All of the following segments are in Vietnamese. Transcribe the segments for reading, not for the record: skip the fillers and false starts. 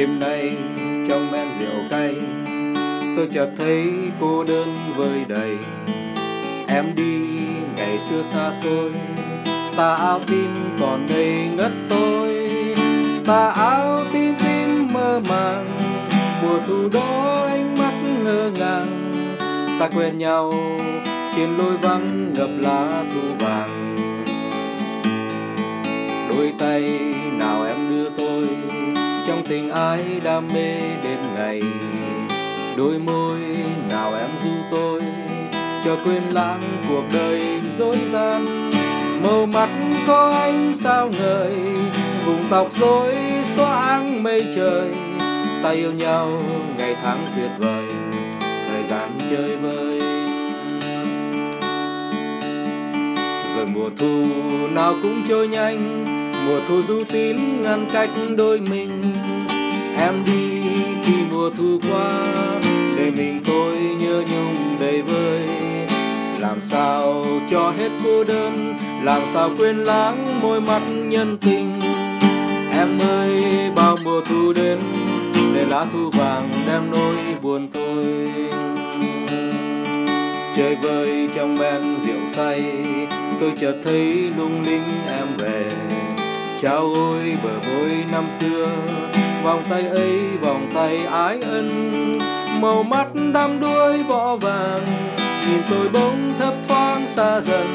Đêm nay trong men rượu cay, tôi chợt thấy cô đơn vơi đầy. Em đi ngày xưa xa xôi, ta áo tim còn ngây ngất tôi. Ta áo tim tim mơ màng, mùa thu đó ánh mắt ngơ ngàng. Ta quen nhau trên lối vắng ngập lá thu vàng. Đôi tay nào em đưa tôi, trong tình ái đam mê đêm ngày. Đôi môi nào em ru tôi, cho quên lãng cuộc đời dối gian. Màu mắt có ánh sao ngời, vùng tóc rối xóa áng mây trời. Ta yêu nhau ngày tháng tuyệt vời, thời gian chơi vơi. Rồi mùa thu nào cũng trôi nhanh, mùa thu du tím ngăn cách đôi mình. Em đi khi mùa thu qua, để mình tôi nhớ nhung đầy vơi. Làm sao cho hết cô đơn, làm sao quên lãng môi mắt nhân tình. Em ơi bao mùa thu đến, để lá thu vàng đem nỗi buồn tôi. Chơi vơi trong men rượu say, tôi chợt thấy lung linh em về. Chao ôi bờ môi năm xưa, vòng tay ấy vòng tay ái ân. Màu mắt đắm đuối vỏ vàng, nhìn tôi bỗng thấp thoáng xa dần.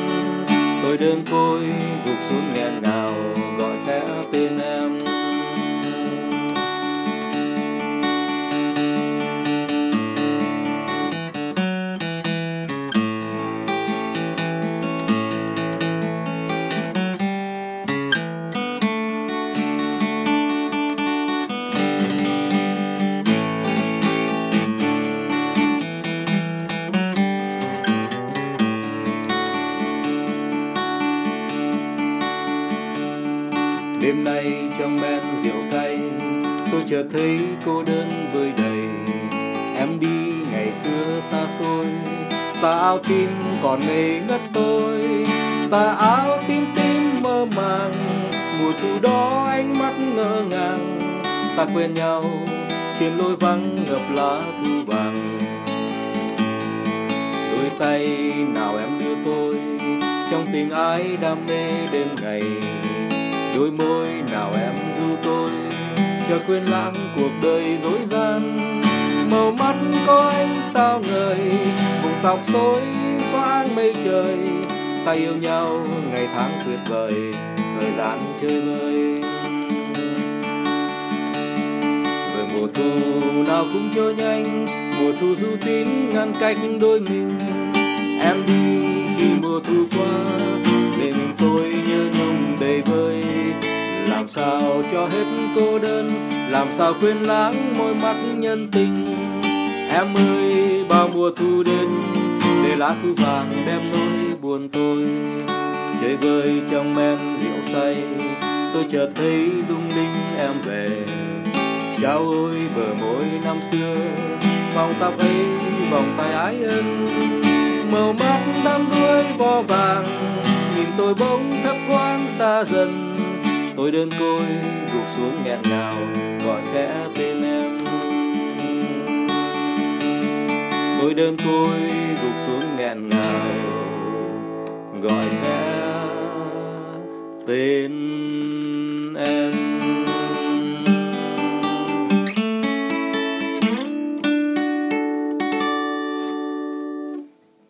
Tôi đơn côi gục xuống nghẹn ngào, gọi khẽ tên em. Đêm nay trong men rượu cay, tôi chợt thấy cô đơn vơi đầy. Em đi ngày xưa xa xôi, ta áo tim còn ngây ngất tôi. Ta áo tim tim mơ màng, mùa thu đó ánh mắt ngơ ngàng. Ta quên nhau trên lối vắng ngập lá thu vàng. Đôi tay nào em đưa tôi, trong tình ái đam mê đêm ngày. Đôi môi nào em ru tôi, cho quên lãng cuộc đời dối gian. Màu mắt có ánh sao ngời, vùng tóc rối vang mây trời. Ta yêu nhau ngày tháng tuyệt vời, thời gian chơi vơi. Rồi mùa thu nào cũng trôi nhanh, mùa thu du tím ngăn cách đôi mình. Em đi khi mùa thu qua, để mình tôi nhớ nhung đầy vơi. Làm sao cho hết cô đơn, làm sao quên lãng môi mắt nhân tình. Em ơi bao mùa thu đến, để lá thu vàng đem nỗi buồn tôi. Chơi vơi trong men rượu say, tôi chợt thấy lung linh em về. Chao ôi bờ môi năm xưa, vòng tóc ấy vòng tay ái ân. Màu mắt đắm đuối vo vàng, nhìn tôi bỗng thấp thoáng xa dần. Tôi đơn côi gục xuống nghẹn ngào, gọi khẽ tên em. Tôi đơn côi gục xuống nghẹn ngào, gọi khẽ tên em.